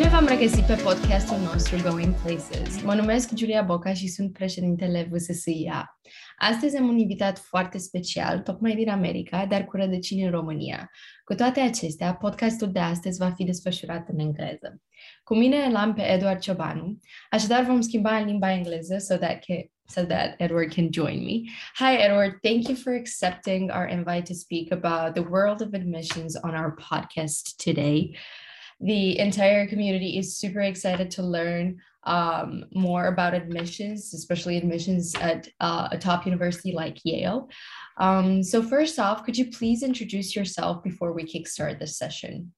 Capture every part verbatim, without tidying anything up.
Bine v-am regăsit pe podcastul nostru Going Places. Mă numesc Julia Boca și sunt președintele U S S E A. Astăzi am un invitat foarte special, tocmai din America, dar cu rădăcini în România. Cu toate acestea, podcastul de astăzi va fi desfășurat în engleză. Cu mine îl am pe Edward Ciobanu, așadar vom schimba în limba engleză so that, can, so that Edward can join me. Hi Edward, thank you for accepting our invite to speak about the world of admissions on our podcast today. The entire community is super excited to learn um, more about admissions, especially admissions at uh, a top university like Yale. Um, so first off, could you please introduce yourself before we kickstart this session?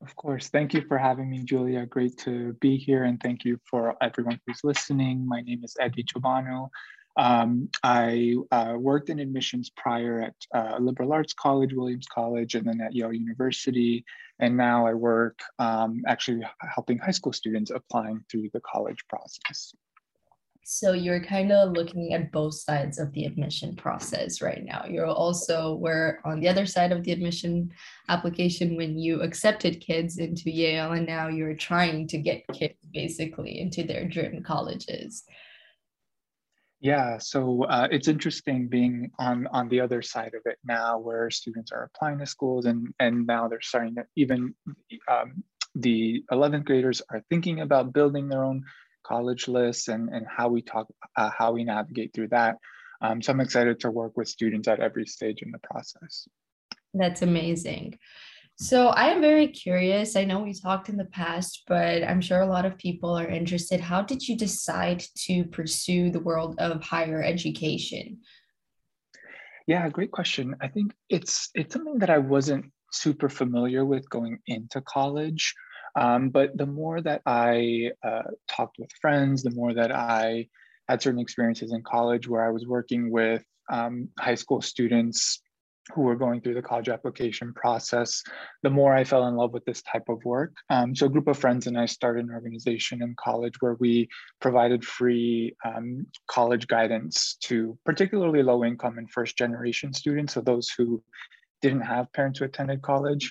Of course. Thank you for having me, Julia. Great to be here. And thank you for everyone who's listening. My name is Edward Ciobanu. Um, I uh, worked in admissions prior at uh, liberal arts college, Williams College, and then at Yale University. And now I work um, actually helping high school students applying through the college process. So you're kind of looking at both sides of the admission process right now. You're also were on the other side of the admission application when you accepted kids into Yale, and now you're trying to get kids basically into their dream colleges. Yeah, so uh, it's interesting being on, on the other side of it now, where students are applying to schools and, and now they're starting to even um, the eleventh graders are thinking about building their own college lists and, and how we talk, uh, how we navigate through that. Um, so I'm excited to work with students at every stage in the process. That's amazing. So I am very curious. I know we talked in the past, but I'm sure a lot of people are interested. How did you decide to pursue the world of higher education? Yeah, great question. I think it's it's something that I wasn't super familiar with going into college. Um, but the more that I uh, talked with friends, the more that I had certain experiences in college where I was working with um, high school students who were going through the college application process, the more I fell in love with this type of work. Um, so a group of friends and I started an organization in college where we provided free um, college guidance to particularly low income and first generation students, so those who didn't have parents who attended college.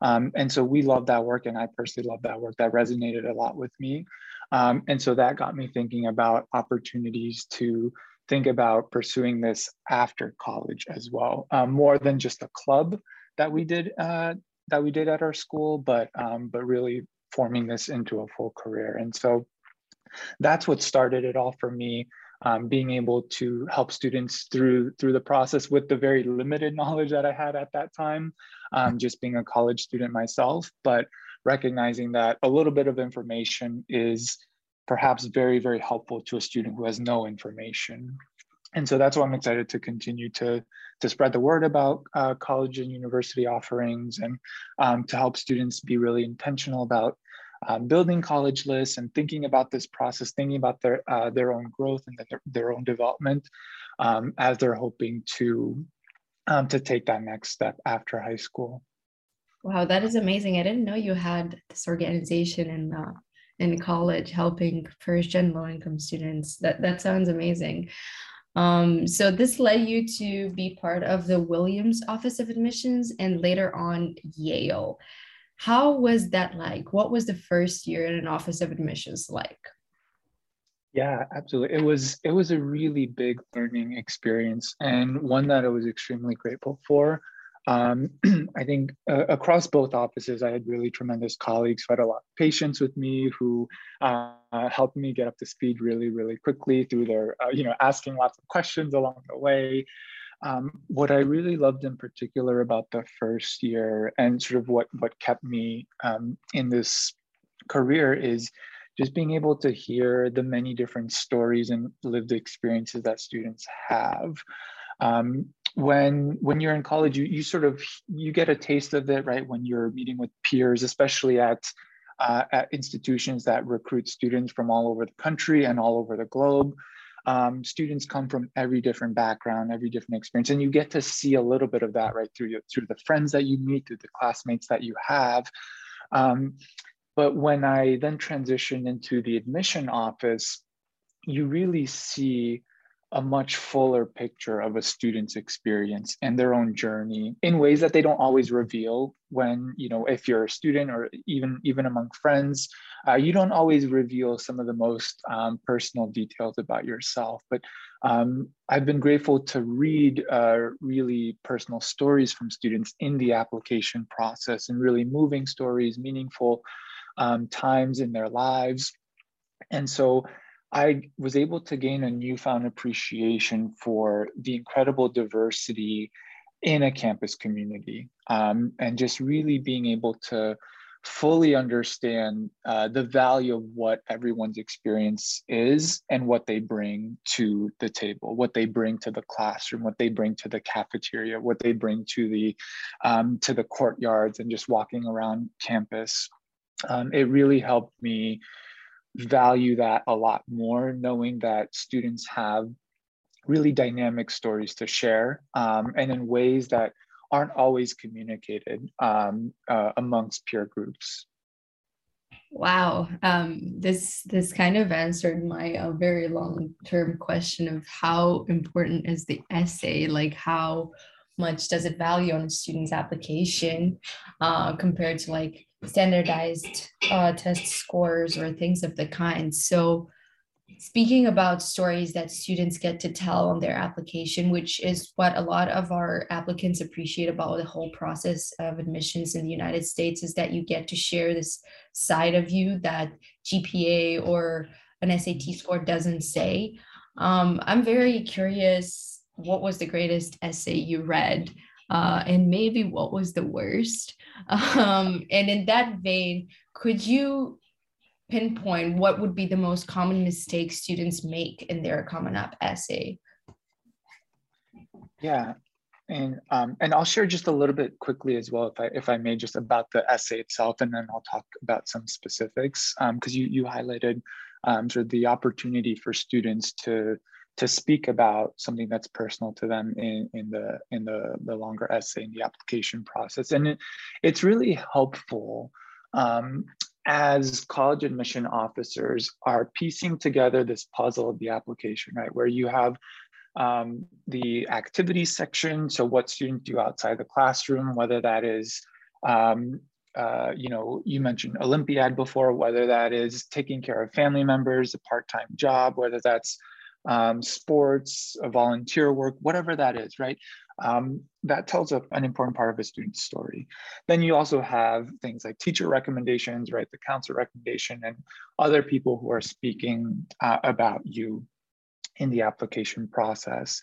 Um, and so we loved that work, and I personally loved that work. That resonated a lot with me. Um, and so that got me thinking about opportunities to think about pursuing this after college as well, um, more than just a club that we did uh, that we did at our school, but um, but really forming this into a full career. And so that's what started it all for me, um, being able to help students through through the process with the very limited knowledge that I had at that time, um, just being a college student myself, but recognizing that a little bit of information is perhaps very, very helpful to a student who has no information. And so that's why I'm excited to continue to, to spread the word about uh, college and university offerings, and um, to help students be really intentional about uh, building college lists and thinking about this process, thinking about their, uh, their own growth and their, their own development um, as they're hoping to, um, to take that next step after high school. Wow, that is amazing. I didn't know you had this organization in uh... in college helping first-gen low-income students. That, that sounds amazing. Um, so this led you to be part of the Williams Office of Admissions and later on Yale. How was that like? What was the first year in an office of admissions like? Yeah, absolutely. It was it was a really big learning experience, and one that I was extremely grateful for. Um, I think uh, across both offices, I had really tremendous colleagues who had a lot of patience with me, who uh, helped me get up to speed really, really quickly through their, uh, you know, asking lots of questions along the way. Um, what I really loved in particular about the first year, and sort of what, what kept me um, in this career, is just being able to hear the many different stories and lived experiences that students have. Um, When when you're in college, you you sort of you get a taste of it, right? When you're meeting with peers, especially at uh, at institutions that recruit students from all over the country and all over the globe, um, students come from every different background, every different experience, and you get to see a little bit of that right through your, through the friends that you meet, through the classmates that you have. Um, but when I then transitioned into the admission office, you really see a much fuller picture of a student's experience and their own journey in ways that they don't always reveal when, you know, if you're a student or even, even among friends, uh, you don't always reveal some of the most um, personal details about yourself. But um, I've been grateful to read uh, really personal stories from students in the application process, and really moving stories, meaningful um, times in their lives. And so I was able to gain a newfound appreciation for the incredible diversity in a campus community, um, and just really being able to fully understand uh, the value of what everyone's experience is and what they bring to the table, what they bring to the classroom, what they bring to the cafeteria, what they bring to the, um, to the courtyards and just walking around campus. Um, it really helped me value that a lot more, knowing that students have really dynamic stories to share, um, and in ways that aren't always communicated um, uh, amongst peer groups. Wow, um, this this kind of answered my uh, very long-term question of how important is the essay, like how much does it value on a student's application uh, compared to like standardized uh, test scores or things of the kind. So speaking about stories that students get to tell on their application, which is what a lot of our applicants appreciate about the whole process of admissions in the United States, is that you get to share this side of you that G P A or an S A T score doesn't say. Um, I'm very curious, what was the greatest essay you read? Uh, and maybe what was the worst? Um, and in that vein, could you pinpoint what would be the most common mistake students make in their Common App essay? Yeah, and um, and I'll share just a little bit quickly as well, if I if I may, just about the essay itself, and then I'll talk about some specifics, because um, you you highlighted um, sort of the opportunity for students to to speak about something that's personal to them in, in the in the, the longer essay, in the application process. And it, it's really helpful um, as college admission officers are piecing together this puzzle of the application, right? Where you have um, the activities section. So what students do outside the classroom, whether that is, um, uh, you know, you mentioned Olympiad before, whether that is taking care of family members, a part-time job, whether that's Um, sports, uh, volunteer work, whatever that is, right? Um, that tells a, an important part of a student's story. Then you also have things like teacher recommendations, right? The counselor recommendation and other people who are speaking uh, about you in the application process.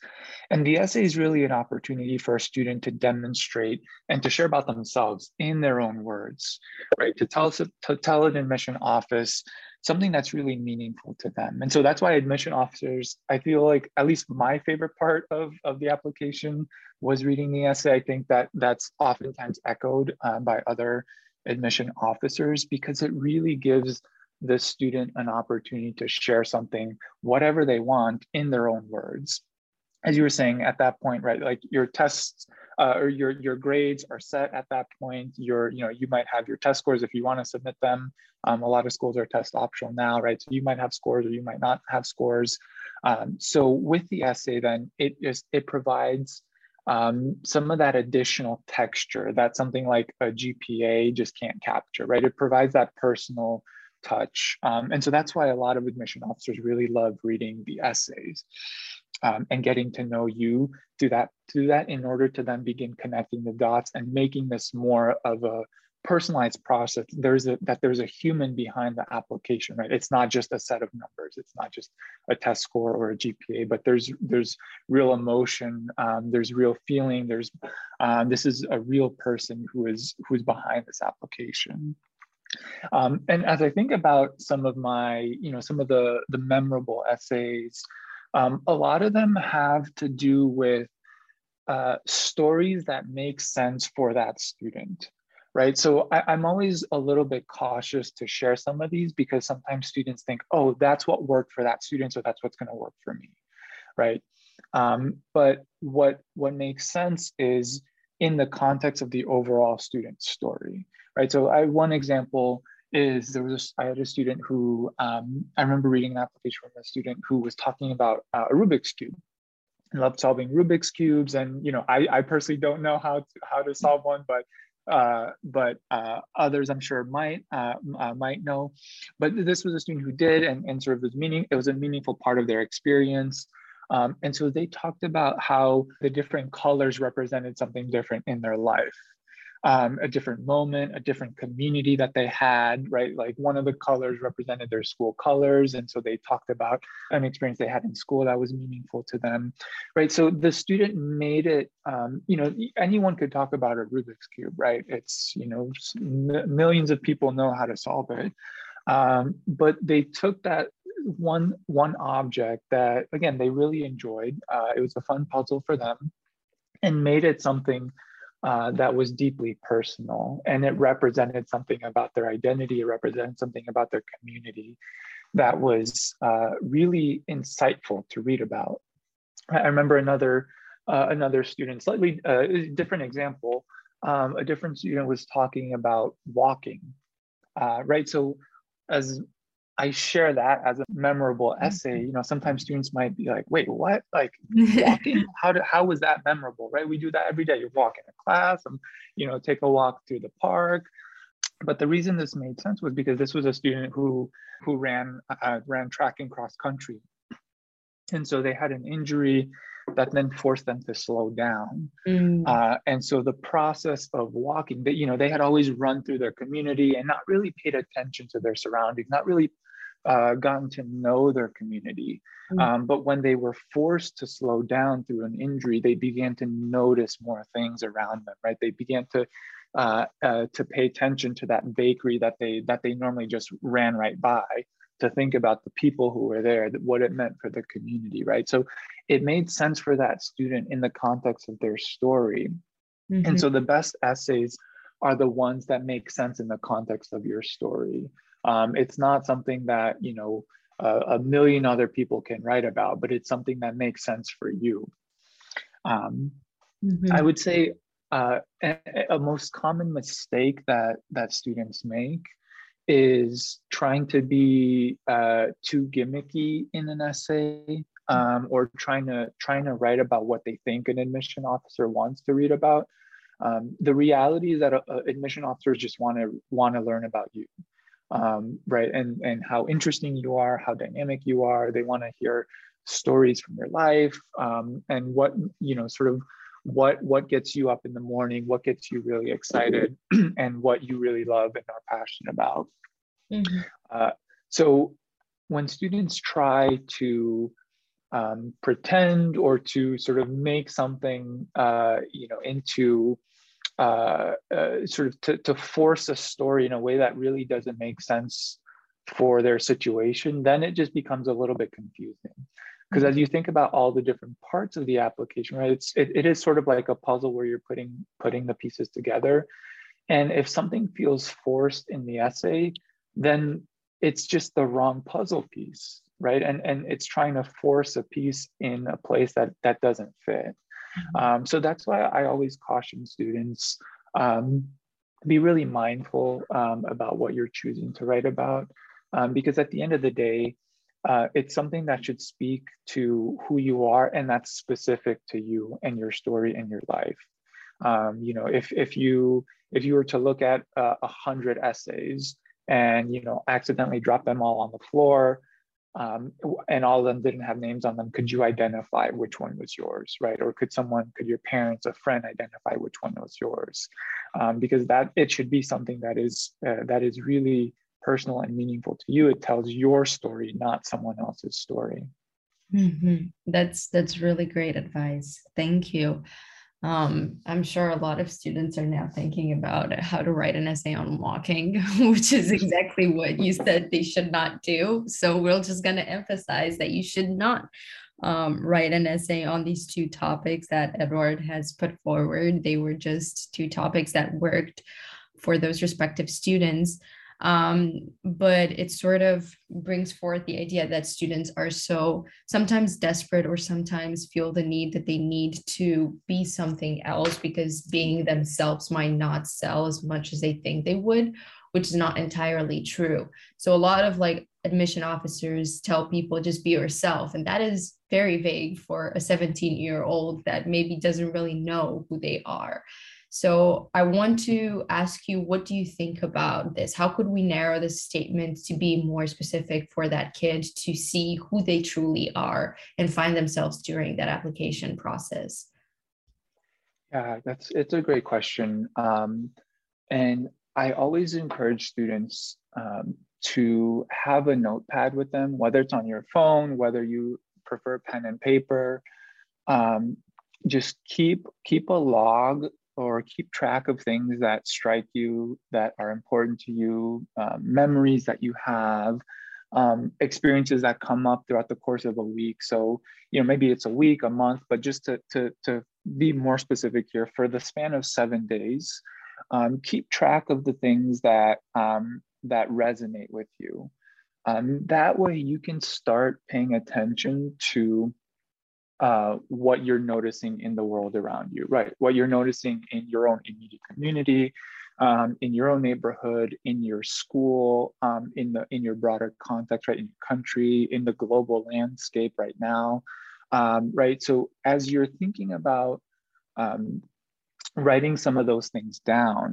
And the essay is really an opportunity for a student to demonstrate and to share about themselves in their own words, right? To tell, to tell an admission office something that's really meaningful to them. And so that's why admission officers, I feel like at least my favorite part of, of the application was reading the essay. I think that that's oftentimes echoed uh, by other admission officers, because it really gives the student an opportunity to share something, whatever they want, in their own words. As you were saying at that point, right, like your tests uh, or your, your grades are set at that point. Your, you know, you might have your test scores if you want to submit them. Um, a lot of schools are test optional now, right? So you might have scores or you might not have scores. Um, so with the essay then, it just, it provides um, some of that additional texture that something like a G P A just can't capture, right? It provides that personal touch. Um, and so that's why a lot of admission officers really love reading the essays. Um, and getting to know you through that, through that in order to then begin connecting the dots and making this more of a personalized process. There's a, that there's a human behind the application, right? It's not just a set of numbers. It's not just a test score or a G P A, but there's, there's real emotion. Um, there's real feeling. There's, um, this is a real person who is, who's behind this application. Um, and as I think about some of my, you know, some of the, the memorable essays, Um, a lot of them have to do with uh, stories that make sense for that student, right? So I, I'm always a little bit cautious to share some of these, because sometimes students think, oh, that's what worked for that student, so that's what's going to work for me, right? Um, but what, what makes sense is in the context of the overall student story, right? So I, one example is there was a, I had a student who, um, I remember reading an application from a student who was talking about uh, a Rubik's cube and loved solving Rubik's cubes. And, you know, I, I personally don't know how to, how to solve one, but Uh, but uh, others I'm sure might uh, uh, might know. But this was a student who did, and, and sort of was meaning, it was a meaningful part of their experience. Um, and so they talked about how the different colors represented something different in their life, um, a different moment, a different community that they had, right? Like one of the colors represented their school colors. And so they talked about an experience they had in school that was meaningful to them, right? So the student made it, um, you know, anyone could talk about a Rubik's cube, right? It's, you know, millions of people know how to solve it. Um, but they took that one, one object that, again, they really enjoyed. Uh, it was a fun puzzle for them and made it something Uh, that was deeply personal, and it represented something about their identity. It represented something about their community that was uh, really insightful to read about. I remember another uh, another student, slightly uh, different example. Um, a different student was talking about walking, uh, right? So as I share that as a memorable essay, you know, sometimes students might be like, wait, what? Like walking? How do, how was that memorable, right? We do that every day. You walk in a class and, you know, take a walk through the park. But the reason this made sense was because this was a student who, who ran, uh, ran track and cross country. And so they had an injury that then forced them to slow down. Mm. Uh, and so the process of walking, that, you know, they had always run through their community and not really paid attention to their surroundings, not really Uh, gotten to know their community. Um, but when they were forced to slow down through an injury, they began to notice more things around them, right? They began to uh, uh, to pay attention to that bakery that they that they normally just ran right by, to think about the people who were there, what it meant for the community, right? So it made sense for that student in the context of their story. Mm-hmm. And so the best essays are the ones that make sense in the context of your story. Um, it's not something that, you know, uh, a million other people can write about, but it's something that makes sense for you. Um, mm-hmm. I would say uh, a, a most common mistake that that students make is trying to be uh, too gimmicky in an essay, um, or trying to trying to write about what they think an admission officer wants to read about. Um, the reality is that uh, admission officers just want to want to learn about you. Um, right, and and how interesting you are, how dynamic you are. They want to hear stories from your life, um, and what, you know, sort of what what gets you up in the morning, what gets you really excited, and what you really love and are passionate about. Mm-hmm. Uh, so when students try to um, pretend or to sort of make something, uh, you know, into Uh, uh, sort of to, to force a story in a way that really doesn't make sense for their situation, then it just becomes a little bit confusing. Because as you think about all the different parts of the application, right, it's, it, it is sort of like a puzzle where you're putting, putting the pieces together. And if something feels forced in the essay, then it's just the wrong puzzle piece, right? And, and it's trying to force a piece in a place that, that doesn't fit. Um, so that's why I always caution students, um, be really mindful um, about what you're choosing to write about, um, because at the end of the day, uh, it's something that should speak to who you are, and that's specific to you and your story and your life. Um, you know, if if you if you were to look at a uh, hundred essays and, you know, accidentally drop them all on the floor, Um, and all of them didn't have names on them, could you identify which one was yours, right? Or could someone, could your parents, a friend identify which one was yours? Um, because that, it should be something that is, uh, that is really personal and meaningful to you. It tells your story, not someone else's story. Mm-hmm. That's, that's really great advice. Thank you. Um, I'm sure a lot of students are now thinking about how to write an essay on walking, which is exactly what you said they should not do. So we're just going to emphasize that you should not um, write an essay on these two topics that Edward has put forward. They were just two topics that worked for those respective students. Um, but it sort of brings forth the idea that students are so sometimes desperate, or sometimes feel the need that they need to be something else because being themselves might not sell as much as they think they would, which is not entirely true. So a lot of like admission officers tell people just be yourself, and that is very vague for a seventeen year old that maybe doesn't really know who they are. So I want to ask you, what do you think about this? How could we narrow this statement to be more specific for that kid to see who they truly are and find themselves during that application process? Yeah, that's it's a great question. Um, and I always encourage students um, to have a notepad with them, whether it's on your phone, whether you prefer pen and paper. Um, just keep keep a log or keep track of things that strike you, that are important to you, uh, memories that you have, um, experiences that come up throughout the course of a week. So, you know, maybe it's a week, a month, but just to, to, to be more specific here, for the span of seven days, um, keep track of the things that, um, that resonate with you. Um, that way you can start paying attention to Uh, what you're noticing in the world around you, right? What you're noticing in your own immediate community, um, in your own neighborhood, in your school, um, in the in your broader context, right? In your country, in the global landscape right now, um, right? So as you're thinking about um, writing some of those things down,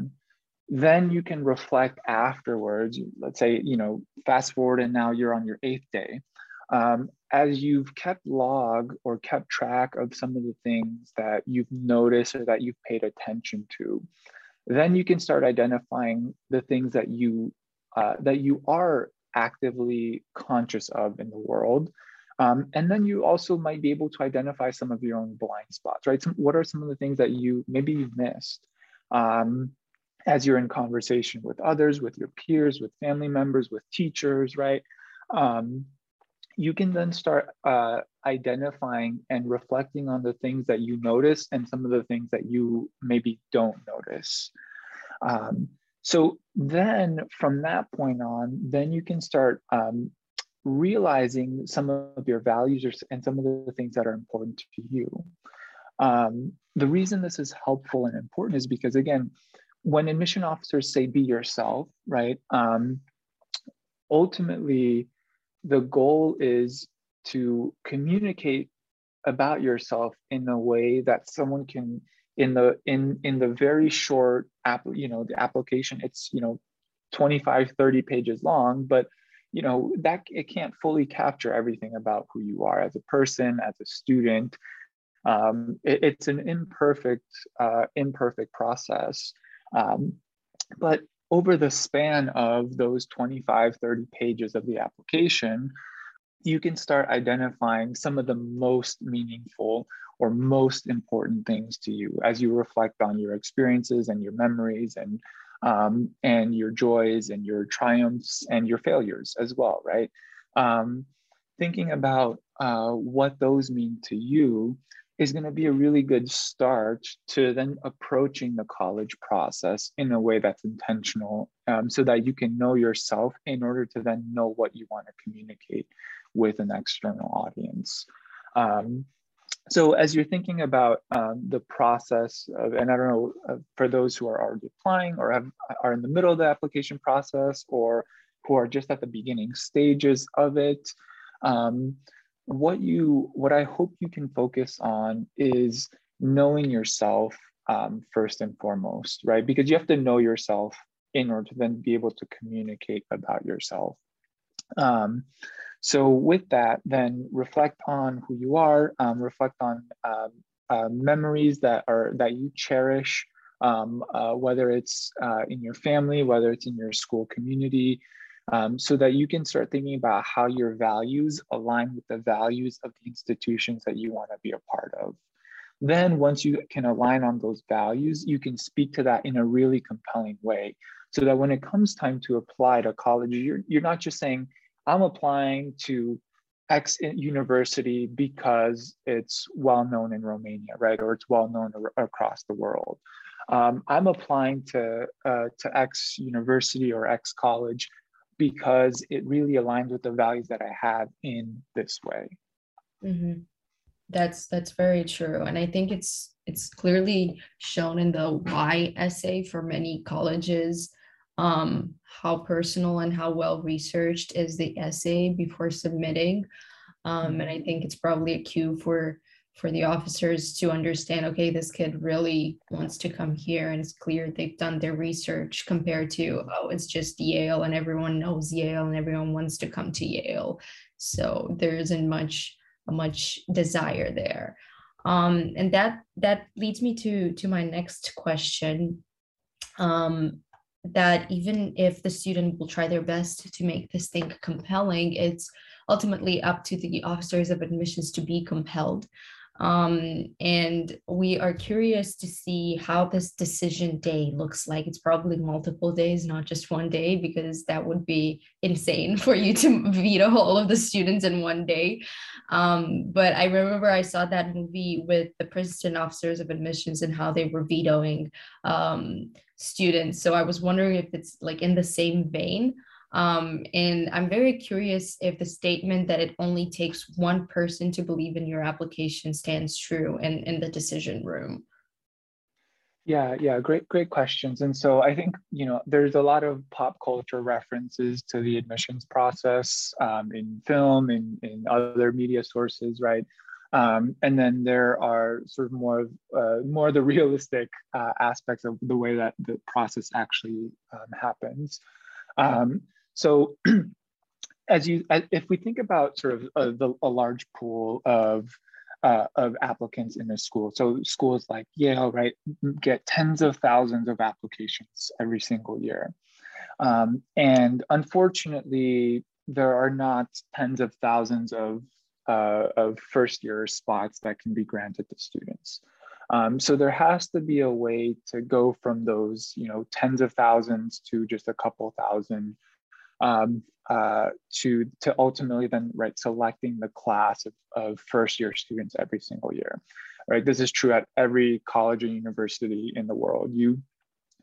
then you can reflect afterwards. Let's say, you know, fast forward and now you're on your eighth day. Um, as you've kept log or kept track of some of the things that you've noticed or that you've paid attention to, then you can start identifying the things that you uh, that you are actively conscious of in the world. Um, and then you also might be able to identify some of your own blind spots, right? Some, what are some of the things that you maybe you missed um, as you're in conversation with others, with your peers, with family members, with teachers, right? Um, You can then start uh, identifying and reflecting on the things that you notice and some of the things that you maybe don't notice. Um, so then from that point on, then you can start um, realizing some of your values or, and some of the things that are important to you. Um, the reason this is helpful and important is because, again, when admission officers say be yourself, right, um, ultimately, the goal is to communicate about yourself in a way that someone can, in the in in the very short app, you know, the application, it's, you know, twenty-five, thirty pages long, but, you know, that it can't fully capture everything about who you are as a person, as a student. Um, it, it's an imperfect, uh, imperfect process, um, but over the span of those twenty-five, thirty pages of the application, you can start identifying some of the most meaningful or most important things to you as you reflect on your experiences and your memories and, um, and your joys and your triumphs and your failures as well, right? Um, thinking about uh, what those mean to you is going to be a really good start to then approaching the college process in a way that's intentional, um, so that you can know yourself in order to then know what you want to communicate with an external audience. Um, so as you're thinking about um, the process of, and I don't know, uh, for those who are already applying or have, are in the middle of the application process or who are just at the beginning stages of it, um, What you, what I hope you can focus on is knowing yourself um, first and foremost, right? Because you have to know yourself in order to then be able to communicate about yourself. Um, so with that, then reflect on who you are, um, reflect on um, uh, memories that are that you cherish, um, uh, whether it's uh, in your family, whether it's in your school community. Um, so that you can start thinking about how your values align with the values of the institutions that you want to be a part of. Then once you can align on those values, you can speak to that in a really compelling way so that when it comes time to apply to college, you're, you're not just saying, I'm applying to X university because it's well known in Romania, right? Or it's well known ar- across the world. Um, I'm applying to, uh, to X university or X college because it really aligns with the values that I have in this way. Mm-hmm. That's that's very true. And I think it's it's clearly shown in the why essay for many colleges. um, how personal and how well researched is the essay before submitting. Um, and I think it's probably a cue for for the officers to understand, okay, this kid really wants to come here, and it's clear they've done their research, compared to, oh, it's just Yale and everyone knows Yale and everyone wants to come to Yale. So there isn't much much desire there. Um, and that that leads me to, to my next question, um, that even if the student will try their best to make this thing compelling, it's ultimately up to the officers of admissions to be compelled. Um, and we are curious to see how this decision day looks like. It's probably multiple days, not just one day, because that would be insane for you to veto all of the students in one day. Um, but I remember I saw that movie with the Princeton officers of admissions and how they were vetoing um, students. So I was wondering if it's like in the same vein. Um, and I'm very curious if the statement that it only takes one person to believe in your application stands true in, in the decision room. Yeah, yeah, great, great questions. And so I think, you know, there's a lot of pop culture references to the admissions process um, in film, in, in other media sources, right? Um, and then there are sort of more of uh, more the realistic uh, aspects of the way that the process actually um, happens. Um, So as you, if we think about sort of a, the, a large pool of, uh, of applicants in a school, so schools like Yale, right, get tens of thousands of applications every single year. Um, and unfortunately, there are not tens of thousands of, uh, of first year spots that can be granted to students. Um, so there has to be a way to go from those, you know, tens of thousands to just a couple thousand, um, uh, to, to ultimately then, right, selecting the class of, of first year students every single year, right? This is true at every college and university in the world. You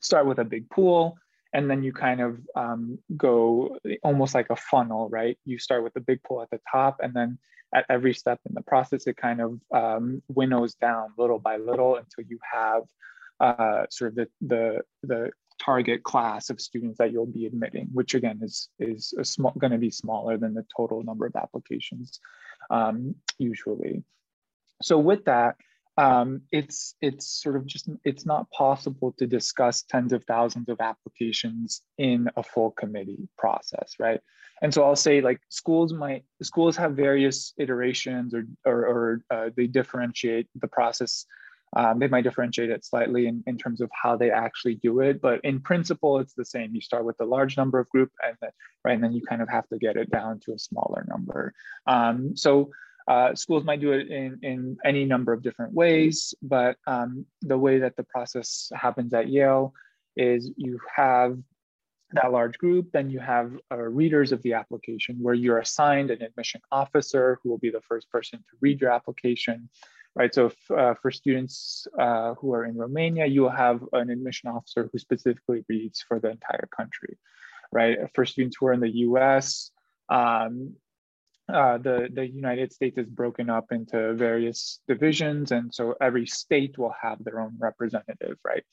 start with a big pool and then you kind of um, go almost like a funnel, right? You start with the big pool at the top, and then at every step in the process, it kind of um, winnows down little by little until you have uh, sort of the, the, the target class of students that you'll be admitting, which again is, is a small, gonna be smaller than the total number of applications um, usually. So with that, um, it's, it's sort of just, it's not possible to discuss tens of thousands of applications in a full committee process, right? And so I'll say, like, schools might, schools have various iterations, or, or, or uh, they differentiate the process. Um, they might differentiate it slightly in, in terms of how they actually do it, but in principle, it's the same. You start with a large number of group, and then, right, and then you kind of have to get it down to a smaller number. Um, so uh, schools might do it in, in any number of different ways, but um, the way that the process happens at Yale is you have that large group, then you have uh, readers of the application, where you're assigned an admission officer who will be the first person to read your application. Right, so if, uh, for students uh, who are in Romania, you will have an admission officer who specifically reads for the entire country, right? For students who are in the U S, um, uh, the, the United States is broken up into various divisions, and so every state will have their own representative, right?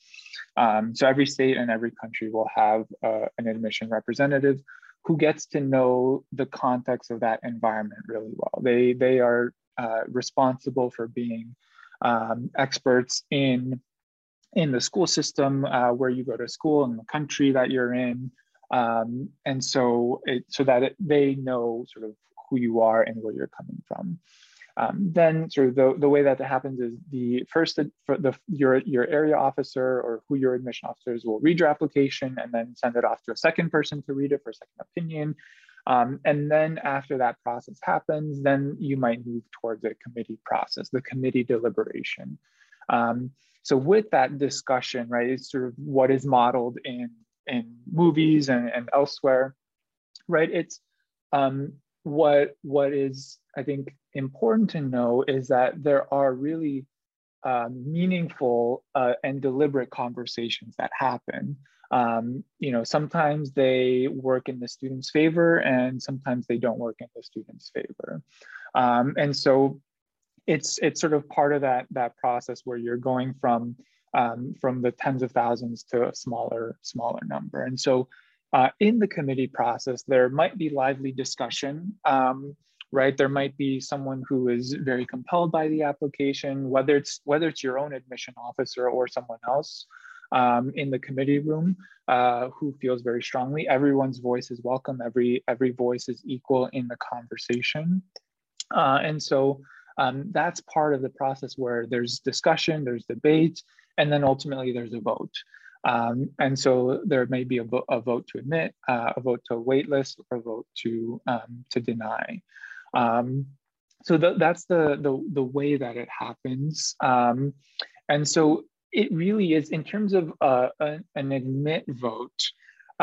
Um, so every state and every country will have uh, an admission representative who gets to know the context of that environment really well. They, they are Uh, responsible for being um, experts in in the school system, uh, where you go to school, in the country that you're in, um, and so it, so that it, they know sort of who you are and where you're coming from. Um, then, sort of the, the way that that happens is the first for the your your area officer, or who your admission officers, will read your application and then send it off to a second person to read it for a second opinion. Um, and then after that process happens, then you might move towards a committee process, the committee deliberation. Um, so with that discussion, right, it's sort of what is modeled in, in movies and, and elsewhere, right? It's um, what, what is, I think, important to know is that there are really uh, meaningful uh, and deliberate conversations that happen. Um, you know, sometimes they work in the student's favor, and sometimes they don't work in the student's favor. Um, and so it's it's sort of part of that, that process where you're going from um, from the tens of thousands to a smaller, smaller number. And so uh, in the committee process, there might be lively discussion, um, right? There might be someone who is very compelled by the application, whether it's, whether it's your own admission officer or someone else um, in the committee room uh, who feels very strongly. Everyone's voice is welcome. Every, every voice is equal in the conversation. Uh, and so um, that's part of the process where there's discussion, there's debate, and then ultimately there's a vote. Um, and so there may be a, vo a vote to admit, uh, a vote to waitlist, or a vote to, um, to deny. Um, so th that's the, the, the way that it happens. Um, and so it really is, in terms of uh, a, an admit vote,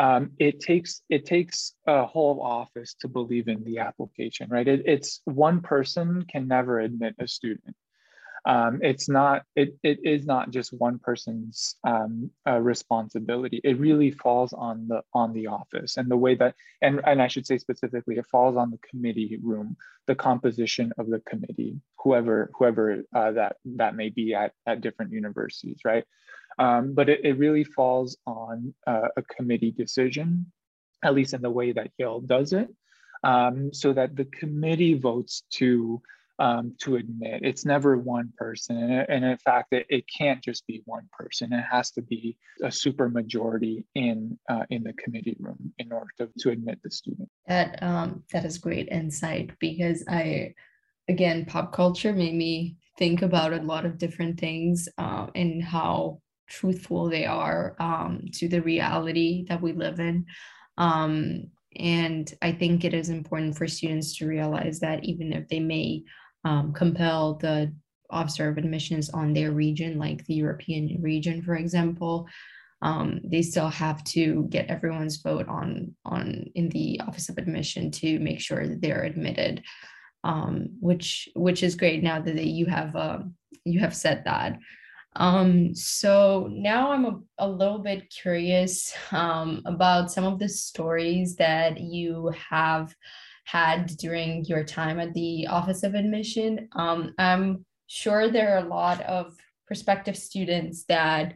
Um, it takes it takes a whole office to believe in the application, right? It, it's one person can never admit a student. Um, it's not it it is not just one person's um, uh, responsibility. It really falls on the on the office, and the way that and and I should say specifically, it falls on the committee room, the composition of the committee, whoever whoever uh, that that may be at at different universities, right? Um, but it, it really falls on uh, a committee decision, at least in the way that Yale does it, um, so that the committee votes to um, to admit. It's never one person, and in fact, it, it can't just be one person. It has to be a super majority in uh, in the committee room in order to, to admit the student. That um, that is great insight, because I, again, pop culture made me think about a lot of different things uh, and how truthful they are um, to the reality that we live in. Um, and I think it is important for students to realize that even if they may um, compel the officer of admissions on their region, like the European region, for example, um, they still have to get everyone's vote on, on in the office of admission to make sure that they're admitted, um, which, which is great now that they, you have, uh, you have said that. Um, so now I'm a, a little bit curious um, about some of the stories that you have had during your time at the Office of Admission. Um, I'm sure there are a lot of prospective students that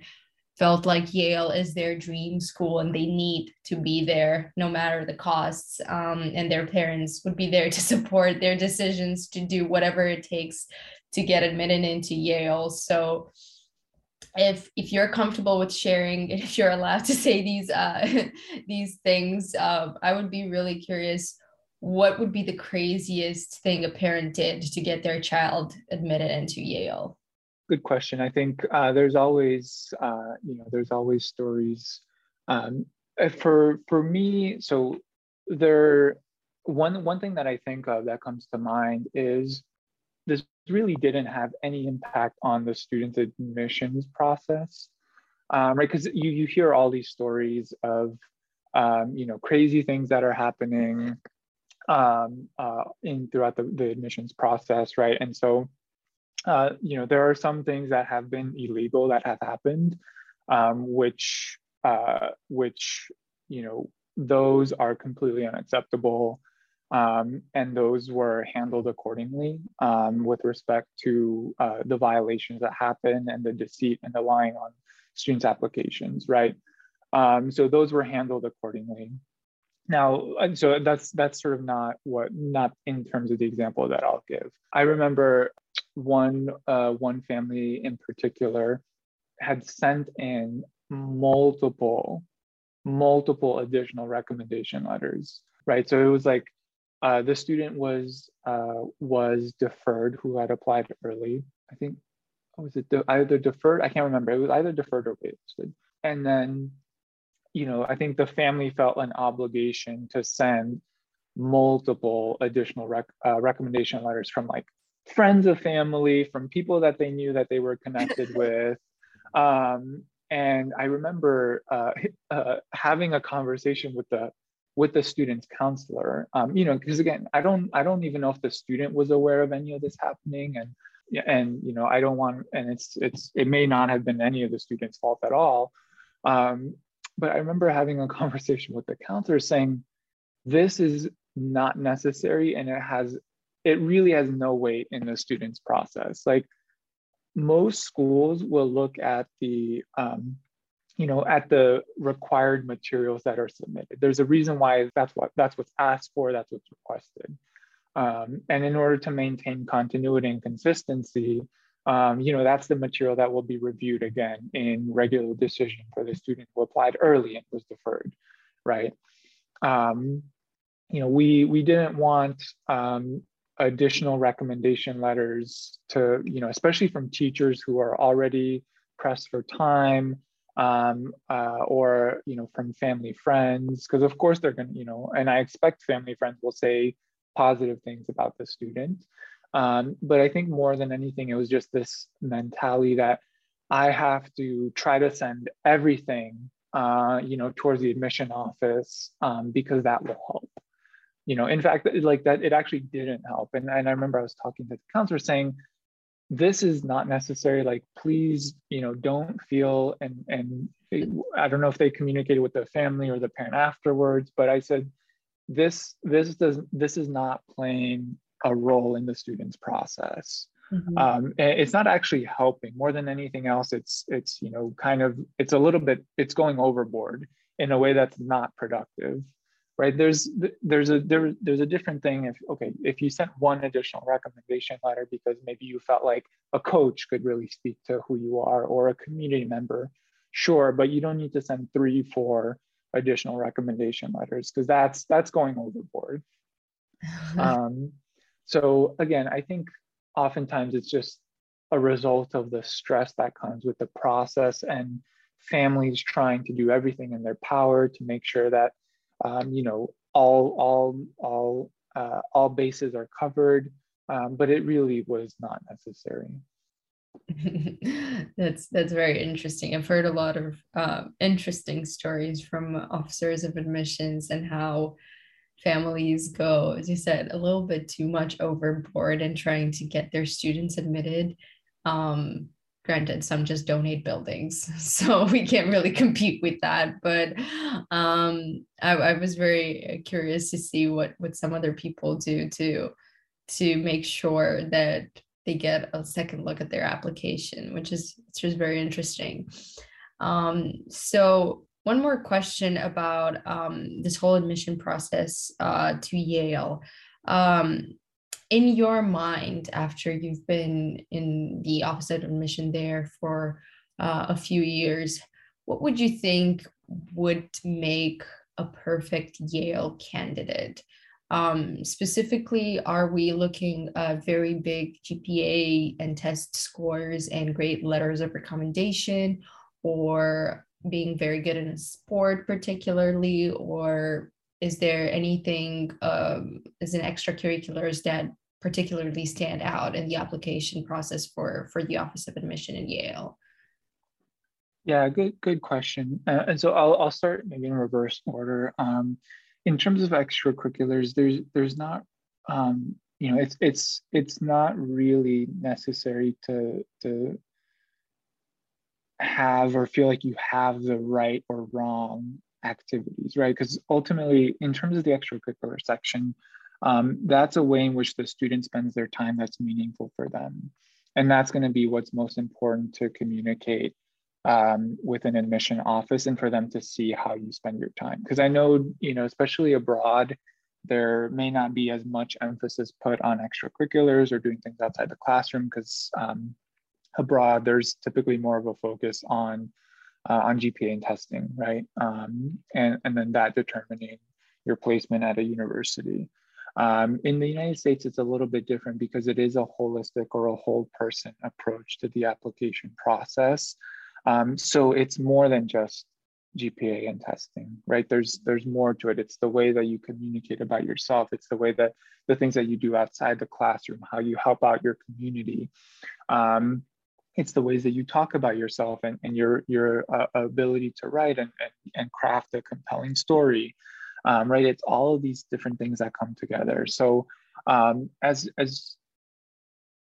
felt like Yale is their dream school and they need to be there no matter the costs, um, and their parents would be there to support their decisions to do whatever it takes to get admitted into Yale. So if if you're comfortable with sharing, if you're allowed to say these uh, these things, uh, I would be really curious, what would be the craziest thing a parent did to get their child admitted into Yale? Good question. I think uh, there's always, uh, you know, there's always stories. Um, for for me, so there, one one thing that I think of that comes to mind is this really didn't have any impact on the student admissions process, um, right? Because you, you hear all these stories of, um, you know, crazy things that are happening um, uh, in throughout the, the admissions process, right? And so, uh, you know, there are some things that have been illegal that have happened, um, which, uh, which, you know, those are completely unacceptable. Um, and those were handled accordingly um, with respect to uh, the violations that happen and the deceit and the lying on students' applications, right? Um, so those were handled accordingly. Now, so that's that's sort of not what not in terms of the example that I'll give. I remember one uh, one family in particular had sent in multiple multiple additional recommendation letters, right? So it was like, Uh, the student was uh, was deferred who had applied early. I think, was it de either deferred? I can't remember. It was either deferred or waitlisted. And then, you know, I think the family felt an obligation to send multiple additional rec uh, recommendation letters from like friends of family, from people that they knew that they were connected with. Um, and I remember uh, uh, having a conversation with the with the student's counselor, um, you know, because again, I don't, I don't even know if the student was aware of any of this happening, and, and you know, I don't want, and it's, it's, it may not have been any of the student's fault at all, um, but I remember having a conversation with the counselor saying, this is not necessary, and it has, it really has no weight in the student's process. Like, most schools will look at the, um, you know, at the required materials that are submitted. There's a reason why that's what that's what's asked for, that's what's requested. Um, and in order to maintain continuity and consistency, um, you know, that's the material that will be reviewed again in regular decision for the student who applied early and was deferred, right? Um, you know, we we didn't want um, additional recommendation letters to, you know, especially from teachers who are already pressed for time, um, uh, or, you know, from family friends, because of course they're gonna, you know, and I expect family friends will say positive things about the student. Um, but I think more than anything, it was just this mentality that I have to try to send everything, uh, you know, towards the admission office, um, because that will help. You know, in fact, like that, it actually didn't help. And, and I remember I was talking to the counselor saying, this is not necessary. Like, please, you know, don't feel, and, and they, I don't know if they communicated with the family or the parent afterwards, but I said, this, this, does, this is not playing a role in the student's process. Mm-hmm. Um, it's not actually helping. More than anything else, it's, it's, you know, kind of, it's a little bit, it's going overboard in a way that's not productive, right? There's, there's a, there, there's a different thing if, okay, if you sent one additional recommendation letter because maybe you felt like a coach could really speak to who you are or a community member, sure, but you don't need to send three, four additional recommendation letters because that's, that's going overboard. um, So again, I think oftentimes it's just a result of the stress that comes with the process and families trying to do everything in their power to make sure that, um, you know, all, all, all, uh, all bases are covered, um, but it really was not necessary. That's that's very interesting. I've heard a lot of uh, interesting stories from officers of admissions and how families go, as you said, a little bit too much overboard in trying to get their students admitted. Um, granted, some just donate buildings, so we can't really compete with that. But um, I, I was very curious to see what, what some other people do to, to make sure that they get a second look at their application, which is it's just very interesting. Um, so one more question about um, this whole admission process uh, to Yale. Um, in your mind, after you've been in the Office of Admission there for uh, a few years, what would you think would make a perfect Yale candidate? Um, specifically, are we looking at very big G P A and test scores and great letters of recommendation, or being very good in a sport particularly, or is there anything um, as an extracurriculars that particularly stand out in the application process for, for the Office of Admission in Yale? Yeah, good good question. Uh, and so I'll, I'll start maybe in reverse order. Um, in terms of extracurriculars, there's there's not, um, you know, it's it's it's not really necessary to to have or feel like you have the right or wrong activities, right? Because ultimately, in terms of the extracurricular section, um, that's a way in which the student spends their time that's meaningful for them. And that's going to be what's most important to communicate um, with an admission office and for them to see how you spend your time. Because I know, you know, especially abroad, there may not be as much emphasis put on extracurriculars or doing things outside the classroom because um, abroad, there's typically more of a focus on uh, on G P A and testing, right? Um, and, and then that determining your placement at a university. Um, in the United States, it's a little bit different because it is a holistic or a whole person approach to the application process. Um, so it's more than just G P A and testing, right? There's, there's more to it. It's the way that you communicate about yourself. It's the way that the things that you do outside the classroom, how you help out your community. Um, It's the ways that you talk about yourself and, and your, your uh, ability to write and, and, and craft a compelling story, um, right? It's all of these different things that come together. So um, as, as,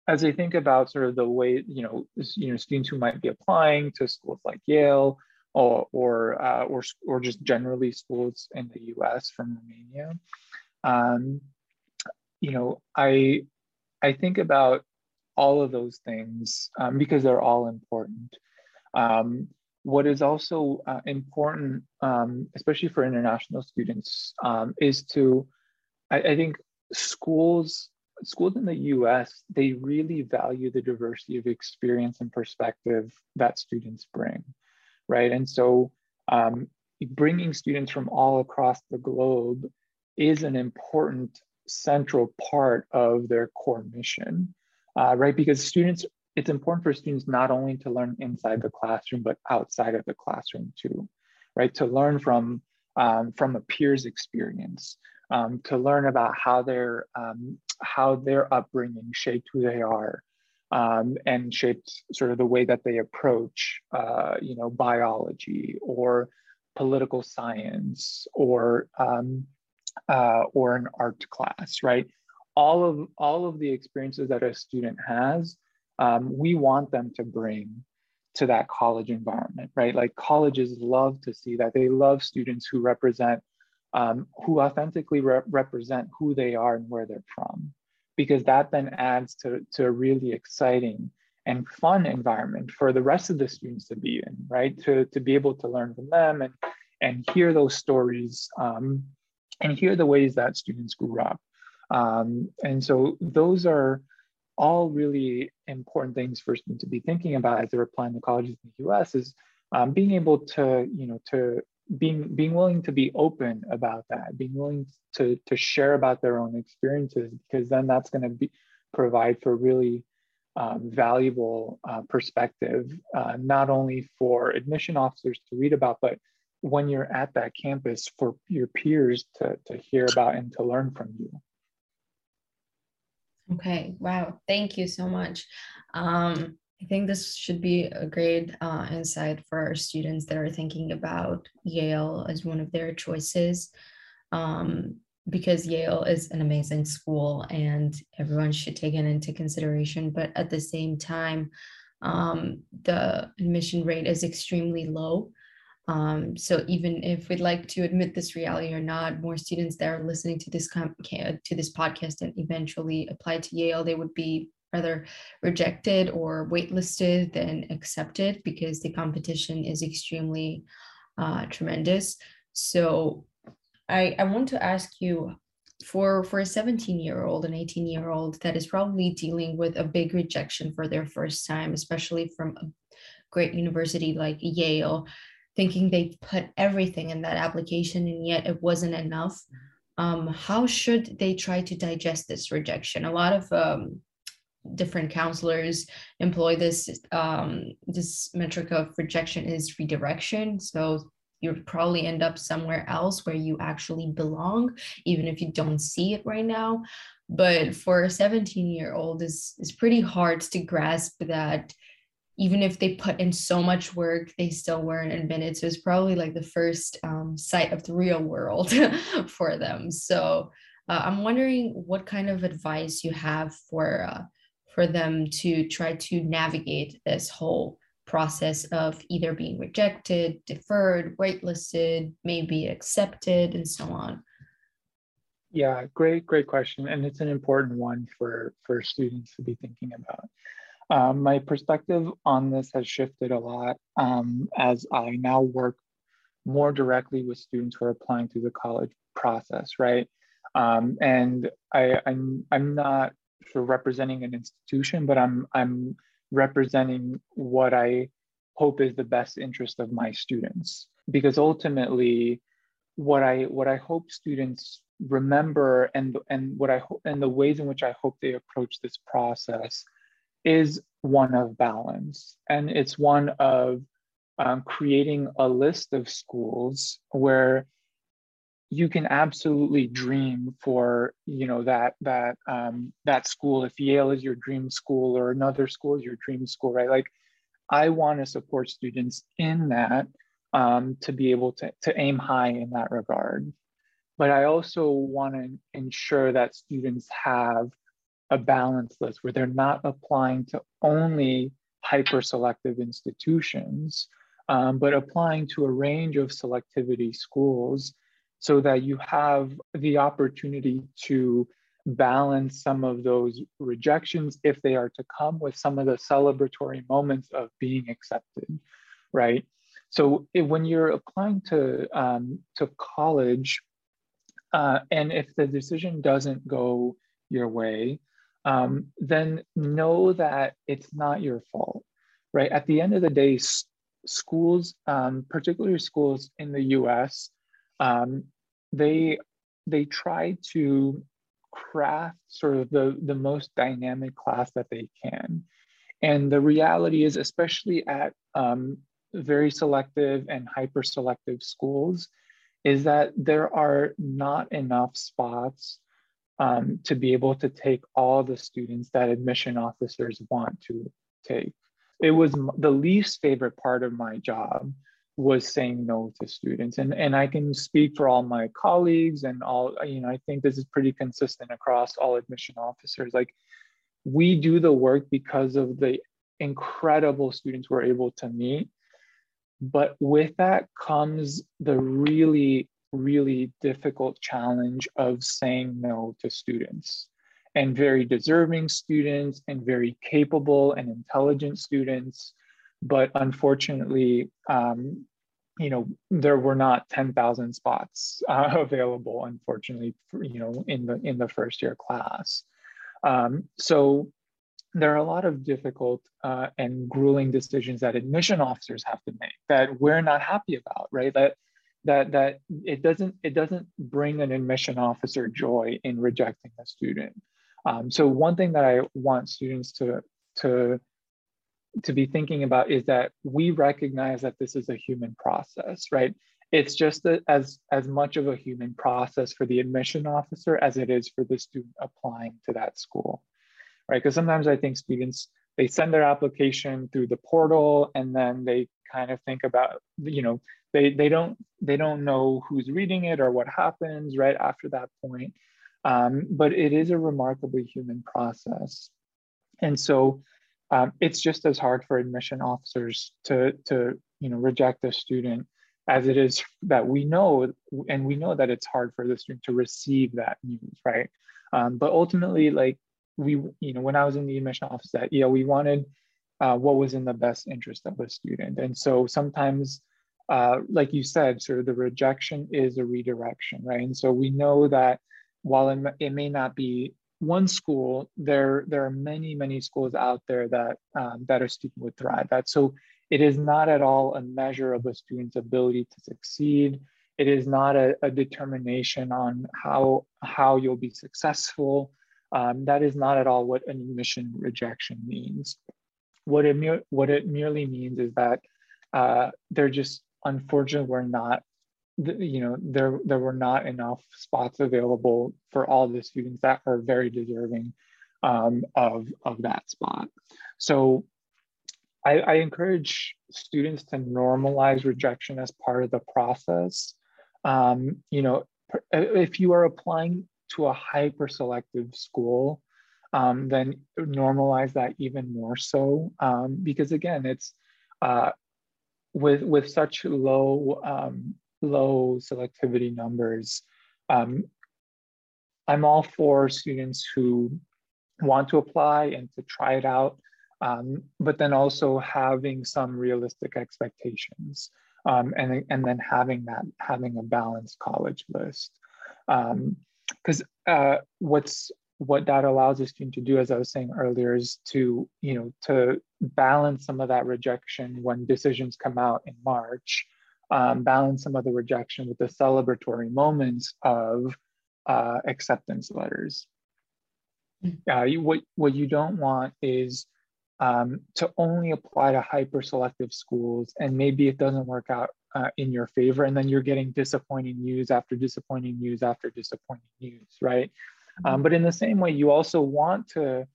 as I think about sort of the way, you know, you know, students who might be applying to schools like Yale or, or, uh, or, or just generally schools in the U S from Romania, um, you know, I, I think about all of those things um, because they're all important. Um, what is also uh, important, um, especially for international students, um, is to, I, I think schools, schools in the U S, they really value the diversity of experience and perspective that students bring, right? And so um, bringing students from all across the globe is an important central part of their core mission, uh, right? Because students, it's important for students not only to learn inside the classroom, but outside of the classroom too, right? To learn from, um, from a peer's experience, um, to learn about how their, um, how their upbringing shaped who they are, um, and shaped sort of the way that they approach, uh, you know, biology or political science or, um, uh, or an art class, right? All of, all of the experiences that a student has, Um, we want them to bring to that college environment, right? Like colleges love to see that. They love students who represent, um, who authentically re represent who they are and where they're from, because that then adds to, to a really exciting and fun environment for the rest of the students to be in, right? To, to be able to learn from them and, and hear those stories um, and hear the ways that students grew up. Um, and so those are all really important things for students to be thinking about as they're applying to colleges in the U S is um, being able to, you know, to being, being willing to be open about that, being willing to, to share about their own experiences, because then that's going to be provide for really um, valuable uh, perspective, uh, not only for admission officers to read about, but when you're at that campus for your peers to, to hear about and to learn from you. Okay, wow, thank you so much. Um, I think this should be a great uh, insight for our students that are thinking about Yale as one of their choices, um, because Yale is an amazing school and everyone should take it into consideration. But at the same time, um, the admission rate is extremely low. Um, so even if we'd like to admit this reality or not, more students that are listening to this com to this podcast and eventually apply to Yale, they would be rather rejected or waitlisted than accepted, because the competition is extremely uh, tremendous. So I, I want to ask you, for, for a seventeen-year-old, an eighteen-year-old that is probably dealing with a big rejection for their first time, especially from a great university like Yale, thinking they put everything in that application and yet it wasn't enough. Um, how should they try to digest this rejection? A lot of um, different counselors employ this, um, this metric of rejection is redirection. So you'll probably end up somewhere else where you actually belong, even if you don't see it right now. But for a seventeen-year-old, it's, it's pretty hard to grasp that even if they put in so much work, they still weren't admitted. So it's probably like the first um, sight of the real world for them. So uh, I'm wondering what kind of advice you have for, uh, for them to try to navigate this whole process of either being rejected, deferred, waitlisted, maybe accepted, and so on. Yeah, great, great question. And it's an important one for, for students to be thinking about. Um, my perspective on this has shifted a lot um, as I now work more directly with students who are applying through the college process, right? Um, and I, I'm, I'm not sure representing an institution, but I'm, I'm representing what I hope is the best interest of my students. Because ultimately, what I, what I hope students remember and, and, what I ho- and the ways in which I hope they approach this process is one of balance. And it's one of um, creating a list of schools where you can absolutely dream for, you know, that, that, um, that school, if Yale is your dream school or another school is your dream school, right? Like, I want to support students in that um, to be able to, to aim high in that regard. But I also want to ensure that students have a balance list where they're not applying to only hyper-selective institutions, um, but applying to a range of selectivity schools so that you have the opportunity to balance some of those rejections, if they are to come, with some of the celebratory moments of being accepted, right? So if, when you're applying to, um, to college, uh, and if the decision doesn't go your way, um, then know that it's not your fault, right? At the end of the day, schools, um, particularly schools in the U S, um, they, they try to craft sort of the, the most dynamic class that they can. And the reality is, especially at um, very selective and hyper-selective schools, is that there are not enough spots um, to be able to take all the students that admission officers want to take. It was the least favorite part of my job, was saying no to students. And, and I can speak for all my colleagues and all, you know, I think this is pretty consistent across all admission officers. Like, we do the work because of the incredible students we're able to meet. But with that comes the really, really difficult challenge of saying no to students, and very deserving students, and very capable and intelligent students. But unfortunately, um, you know, there were not ten thousand spots uh, available, unfortunately, for, you know, in the in the first year class. Um, so there are a lot of difficult uh, and grueling decisions that admission officers have to make that we're not happy about, right? That that that it doesn't it doesn't bring an admission officer joy in rejecting a student. Um, so one thing that I want students to to to be thinking about is that we recognize that this is a human process, right? It's just a, as, as much of a human process for the admission officer as it is for the student applying to that school, right? Because sometimes I think students, they send their application through the portal, and then they kind of think about, you know, they, they, don't, they don't know who's reading it or what happens right after that point. Um, but it is a remarkably human process. And so, Um, it's just as hard for admission officers to, to you know, reject a student as it is that we know, and we know that it's hard for the student to receive that news, right? Um, but ultimately, like we, you know, when I was in the admission office at Yale, we wanted uh, what was in the best interest of a student. And so sometimes, uh, like you said, sort of the rejection is a redirection, right? And so we know that while it, it may not be one school, there there are many many schools out there that um, that a student would thrive at. So it is not at all a measure of a student's ability to succeed. It is not a, a determination on how how you'll be successful. Um, that is not at all what an admission rejection means. What it mere, what it merely means is that uh, there just unfortunately were not, you know, there, there were not enough spots available for all the students that are very deserving um, of, of that spot. So I, I encourage students to normalize rejection as part of the process. Um, you know, if you are applying to a hyper-selective school, um, then normalize that even more so, um, because again, it's uh, with, with such low, um, low selectivity numbers. Um, I'm all for students who want to apply and to try it out, um, but then also having some realistic expectations, um, and, and then having that, having a balanced college list. Because um, uh, what's what that allows a student to do, as I was saying earlier, is to, you know, to balance some of that rejection when decisions come out in March. Um, balance some of the rejection with the celebratory moments of uh, acceptance letters. Uh, you, what, what you don't want is um, to only apply to hyper-selective schools, and maybe it doesn't work out uh, in your favor, and then you're getting disappointing news after disappointing news after disappointing news, right? Mm-hmm. um, but in the same way, you also want to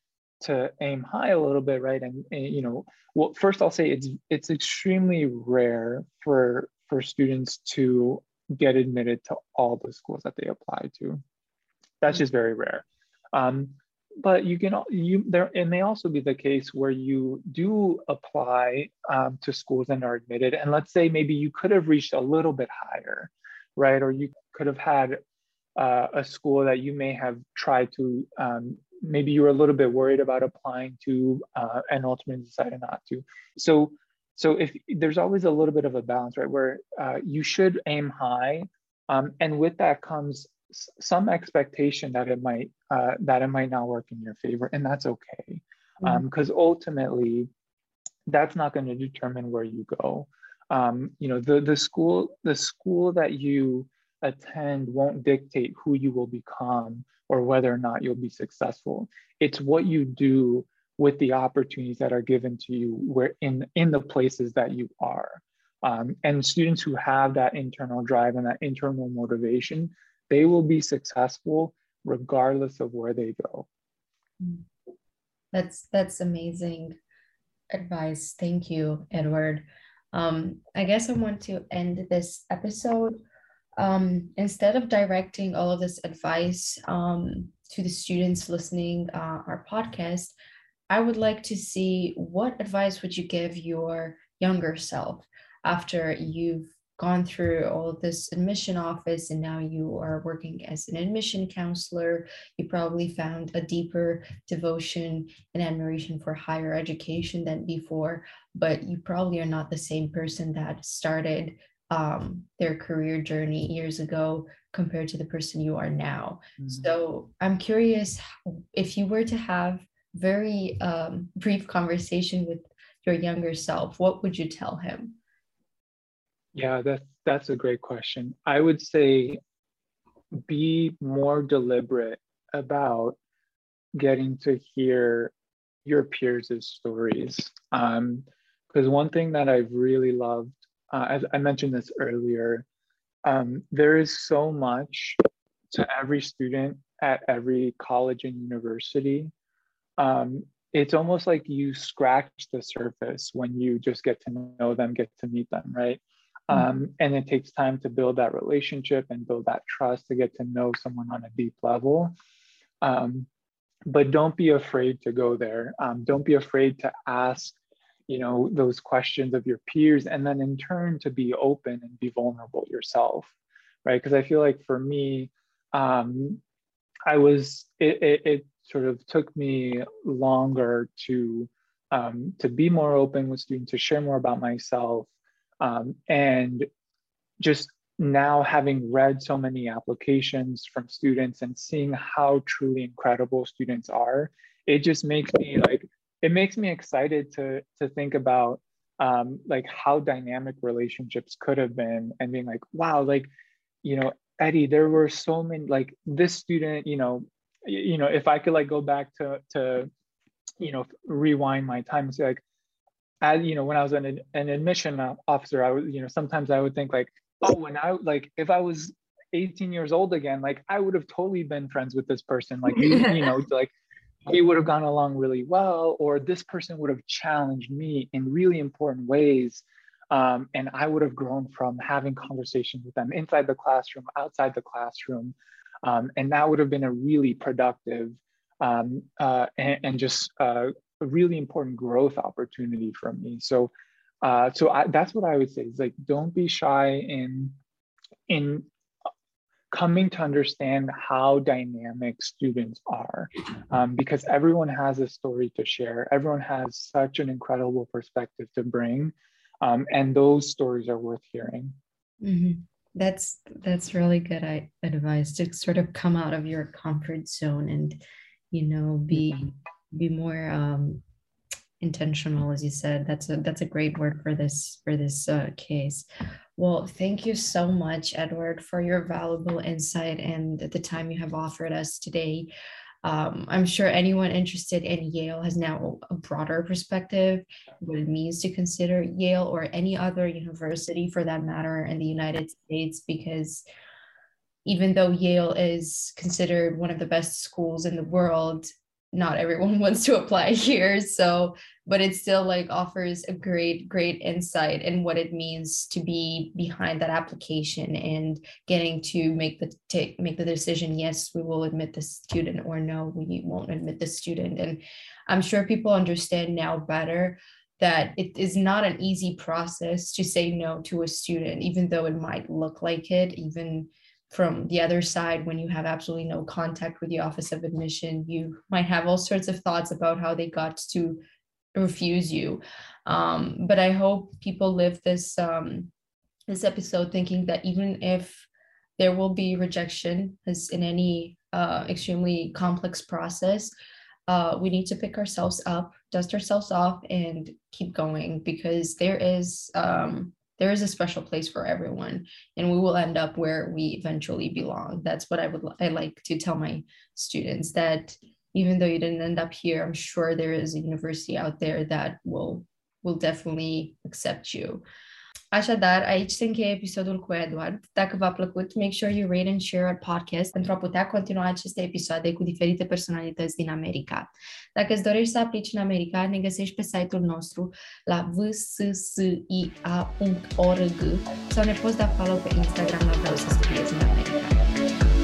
to aim high a little bit, right? And, and you know, well, first I'll say it's it's extremely rare for for students to get admitted to all the schools that they apply to. That's just very rare. Um, but you can, you there, it may also be the case where you do apply um, to schools and are admitted. And let's say maybe you could have reached a little bit higher, right? Or you could have had uh, a school that you may have tried to, um, maybe you were a little bit worried about applying to uh, and ultimately decided not to. So, so if there's always a little bit of a balance, right, where uh, you should aim high, um, and with that comes some expectation that it might uh, that it might not work in your favor, and that's okay, because um, ultimately, that's not going to determine where you go. Um, you know, the the school the school that you attend won't dictate who you will become or whether or not you'll be successful. It's what you do with the opportunities that are given to you where in, in the places that you are. Um, and students who have that internal drive and that internal motivation, they will be successful regardless of where they go. That's, that's amazing advice. Thank you, Edward. Um, I guess I want to end this episode. Um, instead of directing all of this advice um, to the students listening uh, our podcast, I would like to see what advice would you give your younger self after you've gone through all of this admission office and now you are working as an admission counselor. You probably found a deeper devotion and admiration for higher education than before, but you probably are not the same person that started um their career journey years ago compared to the person you are now. Mm-hmm. So I'm curious, if you were to have very um brief conversation with your younger self, what would you tell him? Yeah, that's that's a great question. I would say be more deliberate about getting to hear your peers' stories. Um, because one thing that I've really loved, Uh, as I mentioned this earlier, um, there is so much to every student at every college and university. Um, it's almost like you scratch the surface when you just get to know them, get to meet them, right? Um, and it takes time to build that relationship and build that trust to get to know someone on a deep level. Um, but don't be afraid to go there. Um, don't be afraid to ask, you know, those questions of your peers, and then in turn to be open and be vulnerable yourself, right? Because I feel like for me, um, I was, it, it, it sort of took me longer to, um, to be more open with students, to share more about myself. Um, and just now having read so many applications from students and seeing how truly incredible students are, it just makes me like, it makes me excited to, to think about um, like how dynamic relationships could have been, and being like, wow, like, you know, Eddie, there were so many, like this student, you know, you know, if I could like go back to, to, you know, rewind my time and say like, as, you know, when I was an, an admission officer, I would, you know, sometimes I would think like, oh, when I, like, if I was eighteen years old again, like I would have totally been friends with this person. Like, you, you know, like, we would have gone along really well, or this person would have challenged me in really important ways. Um, and I would have grown from having conversations with them inside the classroom, outside the classroom. Um, and that would have been a really productive um, uh, and, and just uh, a really important growth opportunity for me. So uh, so I, that's what I would say is like, don't be shy in, in coming to understand how dynamic students are, um, because everyone has a story to share. Everyone has such an incredible perspective to bring, um, and those stories are worth hearing. Mm-hmm. That's that's really good I, advice to sort of come out of your comfort zone and, you know, be be more um, intentional, as you said. That's a that's a great word for this for this uh, case. Well, thank you so much, Edward, for your valuable insight and the time you have offered us today. Um, I'm sure anyone interested in Yale has now a broader perspective what it means to consider Yale or any other university for that matter in the United States, because even though Yale is considered one of the best schools in the world, not everyone wants to apply here. So, but it still like offers a great, great insight in what it means to be behind that application and getting to make the take, make the decision. Yes, we will admit the student, or no, we won't admit the student. And I'm sure people understand now better that it is not an easy process to say no to a student, even though it might look like it, even from the other side, when you have absolutely no contact with the Office of Admission, you might have all sorts of thoughts about how they got to refuse you. Um, but I hope people live this, um, this episode thinking that even if there will be rejection, as in any uh, extremely complex process, uh, we need to pick ourselves up, dust ourselves off, and keep going, because there is um, there is a special place for everyone, and we will end up where we eventually belong. That's what I would I like to tell my students, that even though you didn't end up here, I'm sure there is a university out there that will will definitely accept you. Așadar, aici se încheie episodul cu Edward. Dacă v-a plăcut, make sure you rate and share our podcast pentru a putea continua aceste episoade cu diferite personalități din America. Dacă îți dorești să aplici în America, ne găsești pe site-ul nostru la w s s i a punct org sau ne poți da follow pe Instagram la Vreau să studiez în America.